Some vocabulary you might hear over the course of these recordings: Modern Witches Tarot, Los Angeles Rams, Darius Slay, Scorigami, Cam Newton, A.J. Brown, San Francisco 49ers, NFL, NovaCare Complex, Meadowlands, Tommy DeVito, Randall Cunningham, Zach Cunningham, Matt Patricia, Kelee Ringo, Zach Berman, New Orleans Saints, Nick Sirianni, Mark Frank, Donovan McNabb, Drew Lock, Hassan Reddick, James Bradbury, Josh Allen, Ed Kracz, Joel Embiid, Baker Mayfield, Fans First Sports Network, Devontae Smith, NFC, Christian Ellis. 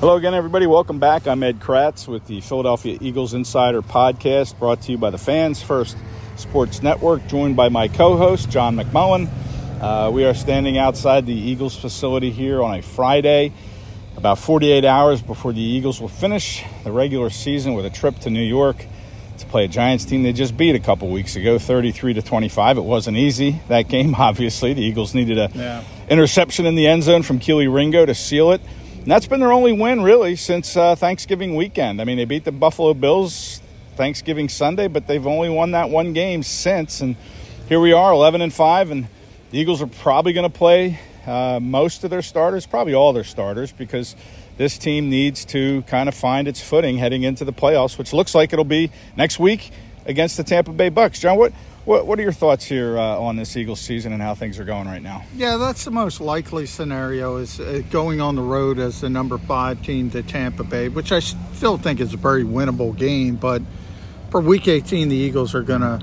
Hello again, everybody. Welcome back. I'm Ed Kracz with the Philadelphia Eagles Insider Podcast, brought to you by the Fans First Sports Network, joined by my co-host, John McMullen. We are standing outside the Eagles facility here on a Friday, about 48 hours before the Eagles will finish the regular season with a trip to New York to play a Giants team they just beat a couple weeks ago, 33-25. It wasn't easy, that game, obviously. The Eagles needed an interception in the end zone from Kelee Ringo to seal it. And that's been their only win, really, since Thanksgiving weekend. I mean, they beat the Buffalo Bills Thanksgiving Sunday, but they've only won that one game since. And here we are, 11-5, and the Eagles are probably going to play most of their starters, probably all their starters, because this team needs to kind of find its footing heading into the playoffs, which looks like it'll be next week against the Tampa Bay Bucks. John, what are your thoughts here on this Eagles season and how things are going right now? Yeah, that's the most likely scenario, is going on the road as the number 5 team to Tampa Bay, which I still think is a very winnable game. But for Week 18, the Eagles are going to,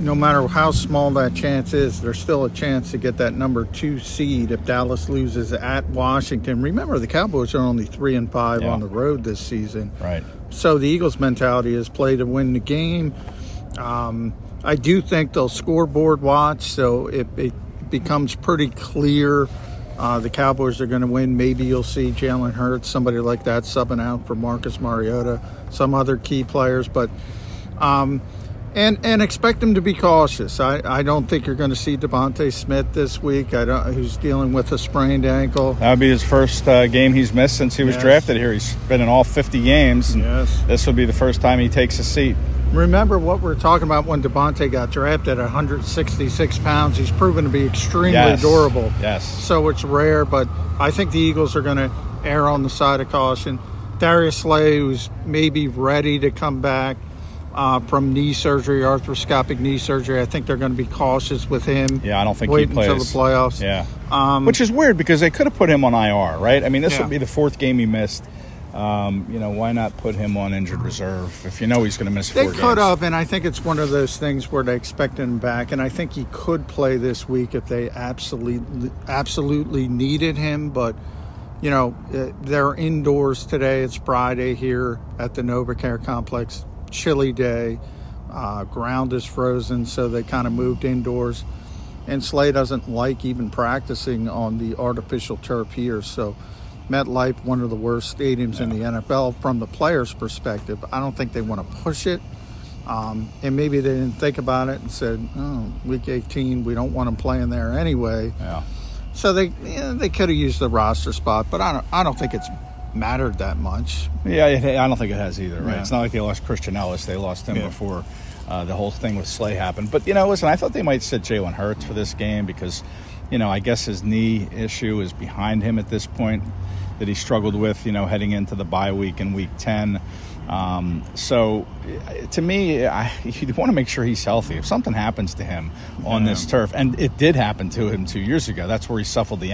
no matter how small that chance is, there's still a chance to get that number 2 seed if Dallas loses at Washington. Remember, the Cowboys are only 3-5 on the road this season. Right. So the Eagles' mentality is play to win the game. I do think they'll scoreboard watch, so it becomes pretty clear the Cowboys are going to win. Maybe you'll see Jalen Hurts, somebody like that, subbing out for Marcus Mariota, some other key players. But and expect them to be cautious. I don't think you're going to see Devontae Smith this week, who's dealing with a sprained ankle. That would be his first game he's missed since he was drafted here. He's been in all 50 games, and this will be the first time he takes a seat. Remember what we were talking about when Devontae got drafted at 166 pounds. He's proven to be extremely durable. Yes. So it's rare, but I think the Eagles are going to err on the side of caution. Darius Slay, who's maybe ready to come back from knee surgery, arthroscopic knee surgery, I think they're going to be cautious with him. Yeah, I don't think he plays until the playoffs. Yeah. Which is weird, because they could have put him on IR, right? I mean, this would be the 4th game he missed. You know, why not put him on injured reserve if you know he's going to miss 4 games? They could have, and I think it's one of those things where they expect him back, and I think he could play this week if they absolutely needed him. But, you know, they're indoors today. It's Friday here at the NovaCare Complex. Chilly day. Ground is frozen, so they kind of moved indoors. And Slay doesn't like even practicing on the artificial turf here, so MetLife, one of the worst stadiums in the NFL from the players' perspective. I don't think they want to push it. And maybe they didn't think about it and said, oh, Week 18, we don't want them playing there anyway. Yeah. So they could have used the roster spot, but I don't think it's mattered that much. Yeah, I don't think it has either, right? Yeah. It's not like they lost Christian Ellis. They lost him before the whole thing with Slay happened. But, you know, listen, I thought they might sit Jalen Hurts for this game because, you know, I guess his knee issue is behind him at this point, that he struggled with, you know, heading into the bye week in Week 10. So, to me, you want to make sure he's healthy. If something happens to him on this turf, and it did happen to him 2 years ago, that's where he suffered the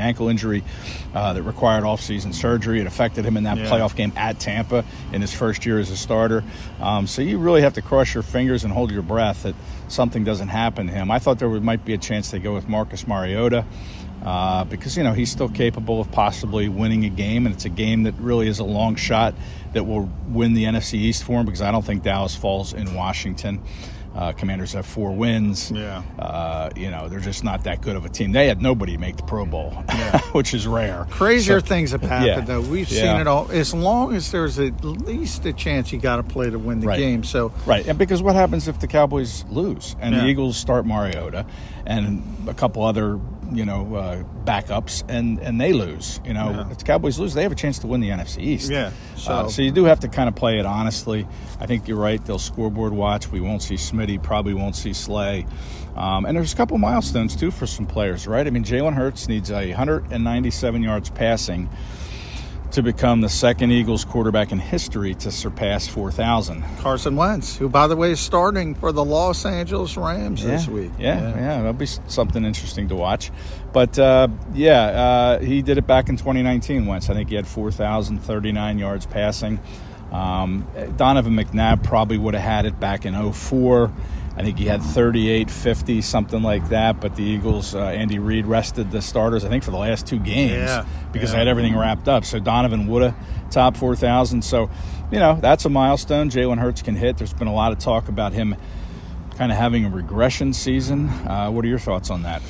ankle injury that required off-season surgery. It affected him in that playoff game at Tampa in his first year as a starter. So you really have to cross your fingers and hold your breath that something doesn't happen to him. I thought there might be a chance they go with Marcus Mariota. Because, you know, he's still capable of possibly winning a game, and it's a game that really is a long shot that will win the NFC East for him, because I don't think Dallas falls in Washington. Commanders have 4 wins. Yeah. You know, they're just not that good of a team. They had nobody make the Pro Bowl, which is rare. Crazier things have happened, though. We've seen it all. As long as there's at least a chance you got to play to win the game. So and because what happens if the Cowboys lose and the Eagles start Mariota and a couple other backups, and they lose. If the Cowboys lose, they have a chance to win the NFC East. Yeah. So you do have to kind of play it honestly. I think you're right. They'll scoreboard watch. We won't see Smitty. Probably won't see Slay. And there's a couple milestones, too, for some players, right? I mean, Jalen Hurts needs 197 yards passing to become the second Eagles quarterback in history to surpass 4,000. Carson Wentz, who, by the way, is starting for the Los Angeles Rams this week. Yeah, that'll be something interesting to watch. But, he did it back in 2019, Wentz. I think he had 4,039 yards passing. Donovan McNabb probably would have had it back in 2004. I think he had 38, 50, something like that. But the Eagles, Andy Reid rested the starters, I think, for the last two games because they had everything wrapped up. So Donovan would have topped 4,000. So, that's a milestone Jalen Hurts can hit. There's been a lot of talk about him kind of having a regression season. What are your thoughts on that?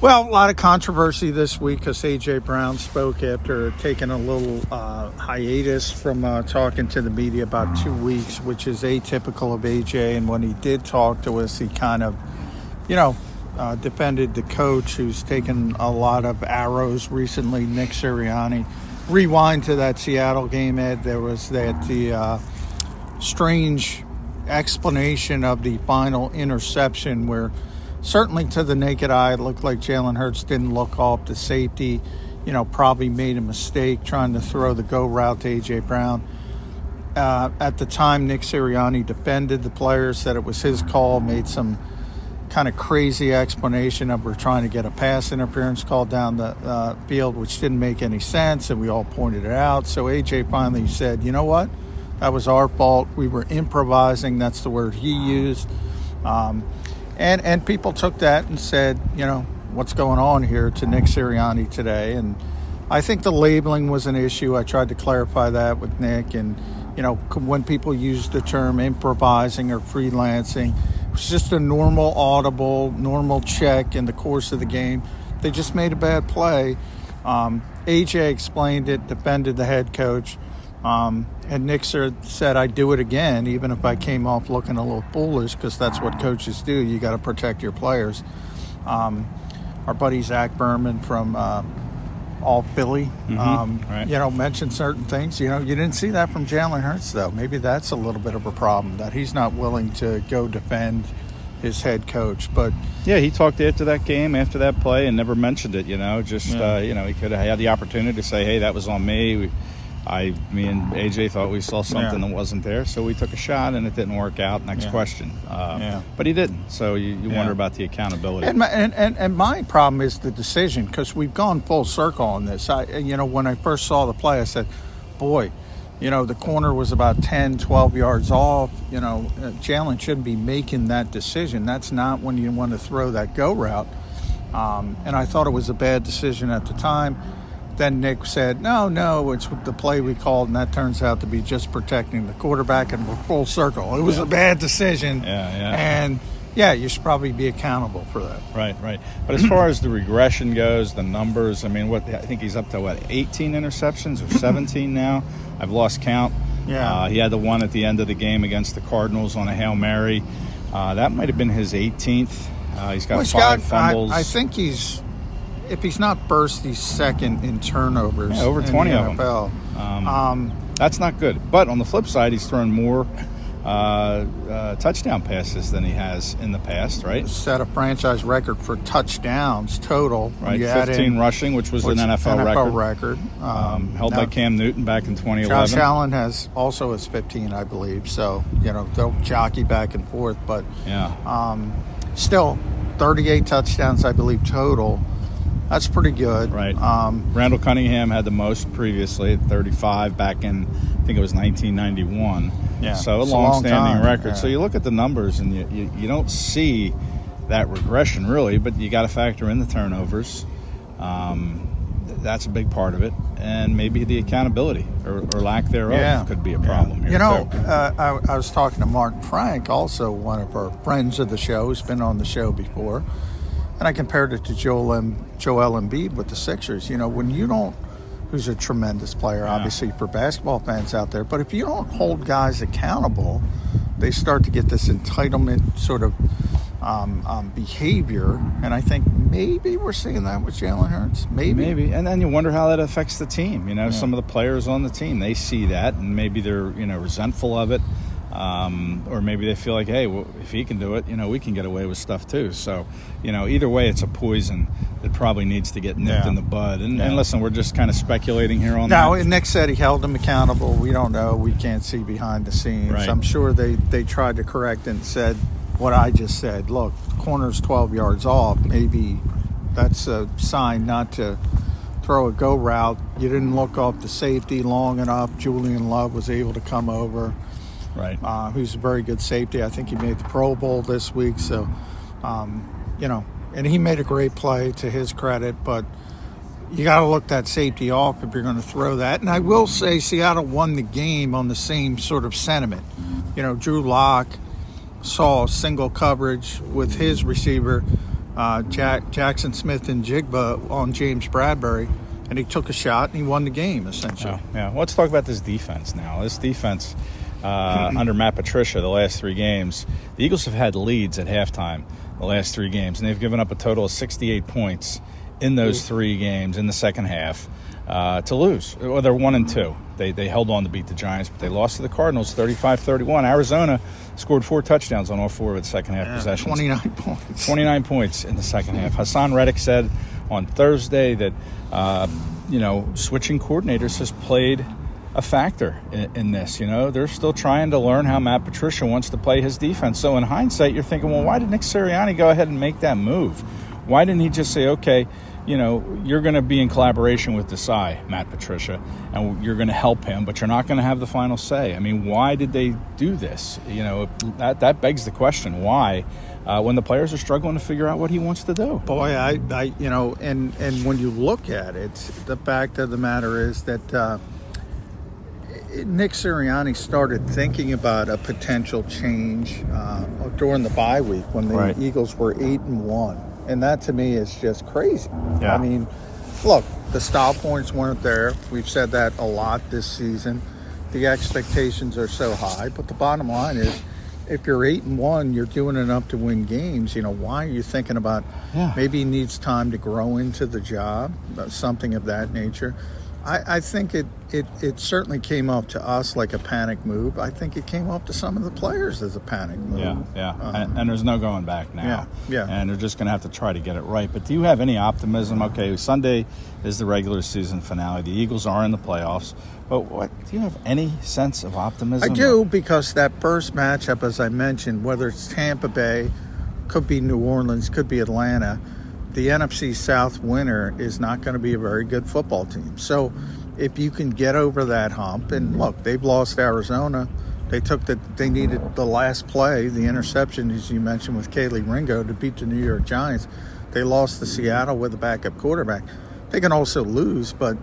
Well, a lot of controversy this week because A.J. Brown spoke after taking a little hiatus from talking to the media about 2 weeks, which is atypical of A.J. And when he did talk to us, he kind of, defended the coach who's taken a lot of arrows recently, Nick Sirianni. Rewind to that Seattle game, Ed. There was the strange explanation of the final interception where certainly to the naked eye, it looked like Jalen Hurts didn't look off. The safety, probably made a mistake trying to throw the go route to A.J. Brown. At the time, Nick Sirianni defended the player, said it was his call, made some kind of crazy explanation of we're trying to get a pass interference call down the field, which didn't make any sense, and we all pointed it out. So A.J. finally said, you know what? That was our fault. We were improvising. That's the word he used. And people took that and said, what's going on here to Nick Sirianni today? And I think the labeling was an issue. I tried to clarify that with Nick. And, when people use the term improvising or freelancing, it's just a normal audible, normal check in the course of the game. They just made a bad play. A.J. explained it, defended the head coach. And Nick said, I'd do it again, even if I came off looking a little foolish, because that's what coaches do. You got to protect your players. Our buddy Zach Berman from All Philly, right. Mentioned certain things. You didn't see that from Jalen Hurts, though. Maybe that's a little bit of a problem, that he's not willing to go defend his head coach. But he talked after that game, after that play, and never mentioned it, he could have had the opportunity to say, hey, that was on me. Me and A.J. thought we saw something that wasn't there, so we took a shot, and it didn't work out. Next question. But he didn't, so you wonder about the accountability. And my problem is the decision, because we've gone full circle on this. When I first saw the play, I said, boy, the corner was about 10, 12 yards off. Jalen shouldn't be making that decision. That's not when you want to throw that go route. And I thought it was a bad decision at the time. Then Nick said, no, it's the play we called, and that turns out to be just protecting the quarterback, and we're full circle. It was a bad decision, and, you should probably be accountable for that. Right. But as far as the regression goes, the numbers, I think he's up to, 18 interceptions or 17 now? I've lost count. Yeah. He had the one at the end of the game against the Cardinals on a Hail Mary. That might have been his 18th. He's got five fumbles. I think he's... If he's not first, he's second in turnovers. Yeah, over 20 of them. That's not good. But on the flip side, he's thrown more touchdown passes than he has in the past, right? Set a franchise record for touchdowns total. Right, 15 rushing, which was an NFL record. Held by Cam Newton back in 2011. Josh Allen has also his 15, I believe. So, they'll jockey back and forth. But still, 38 touchdowns, I believe, total. That's pretty good. Right. Randall Cunningham had the most previously at 35 back in, I think it was 1991. Yeah. So it's a long-standing record. Yeah. So you look at the numbers and you don't see that regression really, but you got to factor in the turnovers. That's a big part of it. And maybe the accountability or lack thereof could be a problem here. I was talking to Mark Frank, also one of our friends of the show who's been on the show before. And I compared it to Joel Embiid with the Sixers. When you don't – who's a tremendous player, obviously, for basketball fans out there. But if you don't hold guys accountable, they start to get this entitlement sort of behavior, and I think maybe we're seeing that with Jalen Hurts. Maybe, and then you wonder how that affects the team. Some of the players on the team, they see that, and maybe they're resentful of it, or maybe they feel like, hey, well, if he can do it, we can get away with stuff too. So, either way, it's a poison that probably needs to get nipped in the bud. And listen, we're just kind of speculating here on that. No, Nick said he held him accountable. We don't know. We can't see behind the scenes. Right. I'm sure they tried to correct and said what I just said. Look, corner's 12 yards off. Maybe that's a sign not to throw a go route. You didn't look off the safety long enough. Julian Love was able to come over, right? Who's a very good safety. I think he made the Pro Bowl this week. So, and he made a great play, to his credit. But you got to look that safety off if you're going to throw that. And I will say Seattle won the game on the same sort of sentiment. Drew Lock saw single coverage with his receiver, Jackson Smith and Jigba, on James Bradbury, and he took a shot and he won the game, essentially. Yeah. Well, let's talk about this defense now. This defense under Matt Patricia, the last three games, the Eagles have had leads at halftime the last three games, and they've given up a total of 68 points in those three games in the second half to lose. Well, they're 1-2. They held on to beat the Giants, but they lost to the Cardinals 35-31. Arizona scored four touchdowns on all four of its second half possessions. 29 points in the second half. Hassan Reddick said on Thursday that switching coordinators has played a factor in this. They're still trying to learn how Matt Patricia wants to play his defense. So in hindsight, you're thinking, well, why did Nick Sirianni go ahead and make that move? Why didn't he just say, okay, you're going to be in collaboration with Desai, Matt Patricia, and you're going to help him, but you're not going to have the final say. I mean, why did they do this? That begs the question, why, when the players are struggling to figure out what he wants to do? Boy, I when you look at it, the fact of the matter is that Nick Sirianni started thinking about a potential change during the bye week when the Eagles were 8-1. And that, to me, is just crazy. Yeah. I mean, look, the style points weren't there. We've said that a lot this season. The expectations are so high. But the bottom line is, if you're 8-1, you're doing enough to win games. Why are you thinking about maybe he needs time to grow into the job, something of that nature? I think it certainly came off to us like a panic move. I think it came off to some of the players as a panic move. Yeah. And there's no going back now. Yeah. And they're just going to have to try to get it right. But do you have any optimism? Okay, Sunday is the regular season finale. The Eagles are in the playoffs. But do you have any sense of optimism? I do, because that first matchup, as I mentioned, whether it's Tampa Bay, could be New Orleans, could be Atlanta, the NFC South winner is not going to be a very good football team. So if you can get over that hump, and look, they've lost Arizona. They needed the last play, the interception, as you mentioned, with Kelee Ringo to beat the New York Giants. They lost to Seattle with a backup quarterback. They can also lose, but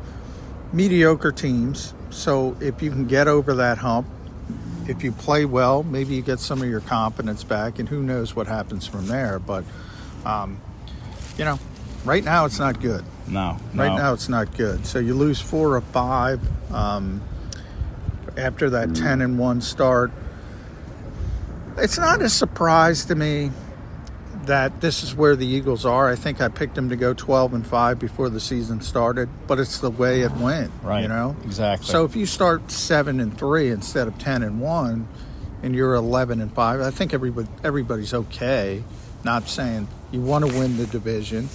mediocre teams. So if you can get over that hump, if you play well, maybe you get some of your confidence back, and who knows what happens from there. But, right now it's not good. No. Right now it's not good. So you lose 4 of 5 after that 10-1 start. It's not a surprise to me that this is where the Eagles are. I think I picked them to go 12-5 before the season started, but it's the way it went. Right. Exactly. So if you start 7-3 instead of 10-1, and you're 11-5, I think everybody's okay. Not saying you want to win the division.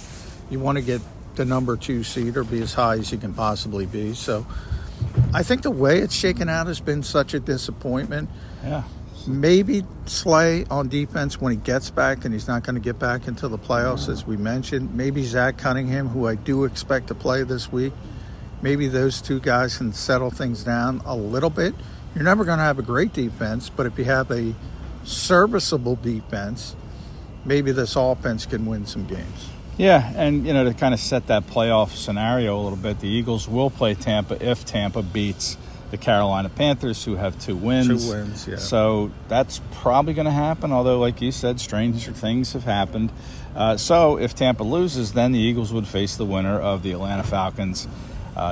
You want to get the number 2 seed or be as high as you can possibly be. So I think the way it's shaken out has been such a disappointment. Yeah. Maybe Slay on defense when he gets back, and he's not going to get back until the playoffs, as we mentioned. Maybe Zach Cunningham, who I do expect to play this week. Maybe those two guys can settle things down a little bit. You're never going to have a great defense, but if you have a serviceable defense, maybe this offense can win some games. Yeah, and, to kind of set that playoff scenario a little bit, the Eagles will play Tampa if Tampa beats the Carolina Panthers, who have 2 wins. So that's probably going to happen, although, like you said, stranger things have happened. So if Tampa loses, then the Eagles would face the winner of the Atlanta Falcons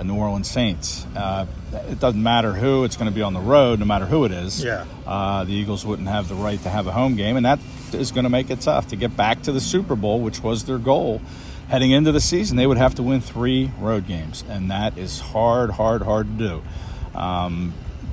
New Orleans Saints. It doesn't matter who. It's going to be on the road, no matter who it is. Yeah. The Eagles wouldn't have the right to have a home game, and that is going to make it tough to get back to the Super Bowl, which was their goal. Heading into the season, they would have to win 3 road games, and that is hard to do.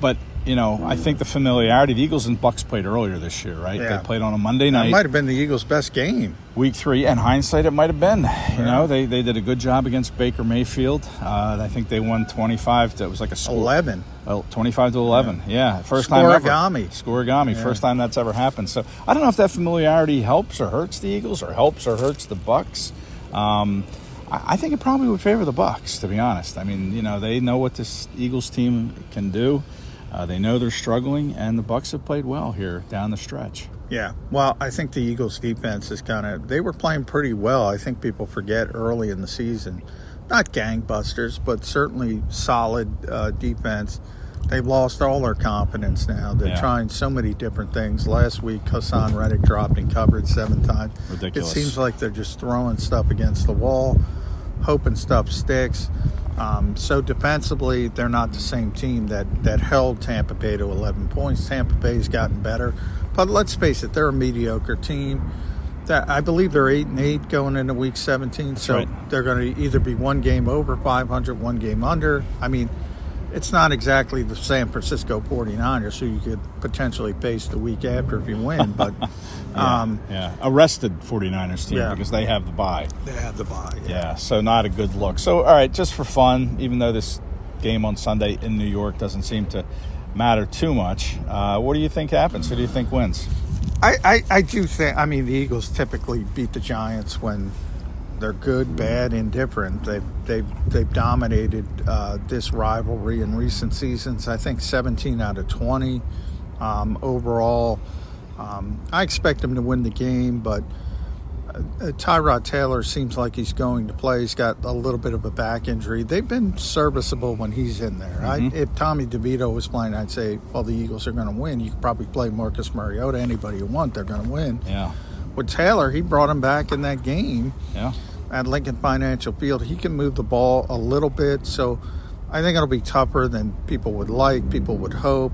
But, you know, I think the familiarity, the Eagles and Bucks played earlier this year, right? Yeah. They played on a Monday night. It might have been the Eagles' best game. Week 3, in hindsight, it might have been. Yeah. You know, they did a good job against Baker Mayfield. I think they won 25. That was like a score. 11. Well, 25-11. Yeah. First time ever. Scorigami. Yeah. First time that's ever happened. So I don't know if that familiarity helps or hurts the Eagles or helps or hurts the Bucks. I think it probably would favor the Bucks, to be honest. I mean, you know, they know what this Eagles team can do. They know they're struggling, and the Bucks have played well here down the stretch. Yeah, well, I think the Eagles' defense is kind of – they were playing pretty well. I think people forget early in the season. Not gangbusters, but certainly solid defense. They've lost all their confidence now. They're trying so many different things. Last week, Hassan Reddick dropped and covered 7 times. Ridiculous. It seems like they're just throwing stuff against the wall, hoping stuff sticks. So defensively, they're not the same team that held Tampa Bay to 11 points. Tampa Bay's gotten better. But let's face it, they're a mediocre team. I believe they're 8-8 going into Week 17. So they're going to either be one game over 500, one game under. I mean, it's not exactly the San Francisco 49ers, who you could potentially face the week after if you win. But arrested 49ers team because they have the bye. They have the bye. Yeah, so not a good look. So, all right, just for fun, even though this game on Sunday in New York doesn't seem to matter too much, what do you think happens? Who do you think wins? I do think – I mean, the Eagles typically beat the Giants when – they're good, bad, indifferent. They've dominated this rivalry in recent seasons. I think 17 out of 20 overall. I expect them to win the game, but Tyrod Taylor seems like he's going to play. He's got a little bit of a back injury. They've been serviceable when he's in there. Mm-hmm. If Tommy DeVito was playing, I'd say, well, the Eagles are going to win. You could probably play Marcus Mariota, anybody you want, they're going to win. Yeah. With Taylor, he brought him back in that game. Yeah. At Lincoln Financial Field, he can move the ball a little bit, so I think it'll be tougher than people would like, people would hope.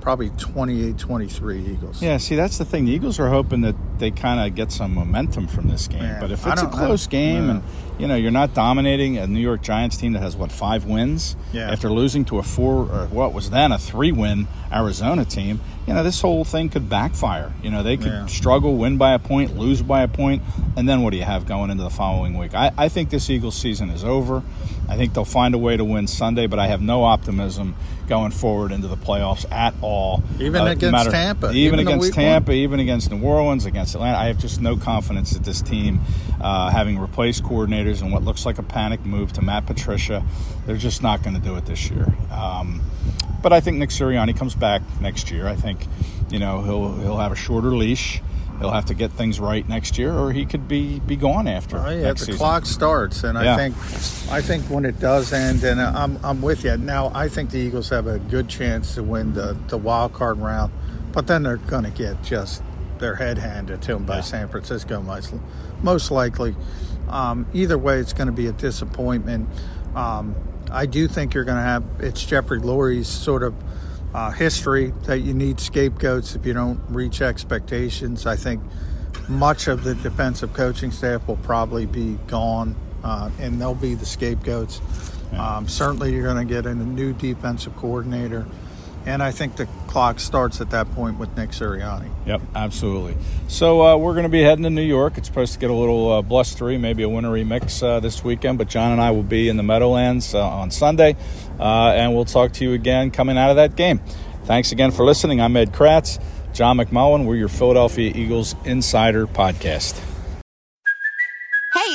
Probably 28-23 Eagles. Yeah, see, that's the thing. The Eagles are hoping that they kind of get some momentum from this game. Man, but if it's a close game and, you know, you're not dominating a New York Giants team that has, 5 wins? Yeah. After losing to a 4 or what was then a 3-win Arizona team, you know, this whole thing could backfire. You know, they could struggle, win by a point, lose by a point, and then what do you have going into the following week? I think this Eagles season is over. I think they'll find a way to win Sunday, but I have no optimism going forward into the playoffs at all. Even against Tampa. Even against Tampa, even against New Orleans, against Atlanta. I have just no confidence that this team, having replaced coordinators and what looks like a panic move to Matt Patricia, they're just not going to do it this year. But I think Nick Sirianni comes back next year. I think, you know, he'll have a shorter leash. He'll have to get things right next year, or he could be gone after. Oh, yeah, next season. Clock starts, and I think when it does end, and I'm with you. Now, I think the Eagles have a good chance to win the wild card round, but then they're going to get just their head handed to them by San Francisco, most likely. Either way, it's going to be a disappointment. I do think you're going to have it's Jeffrey Lurie's sort of. History that you need scapegoats if you don't reach expectations. I think much of the defensive coaching staff will probably be gone, and they'll be the scapegoats. Certainly you're going to get in a new defensive coordinator, and I think the clock starts at that point with Nick Sirianni. Yep, absolutely. So we're going to be heading to New York. It's supposed to get a little blustery, maybe a wintry mix this weekend, but John and I will be in the Meadowlands on Sunday. And we'll talk to you again coming out of that game. Thanks again for listening. I'm Ed Kracz, John McMullen. We're your Philadelphia Eagles Insider Podcast. Hey,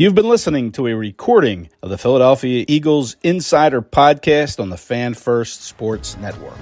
You've been listening to a recording of the Philadelphia Eagles Insider Podcast on the Fan First Sports Network.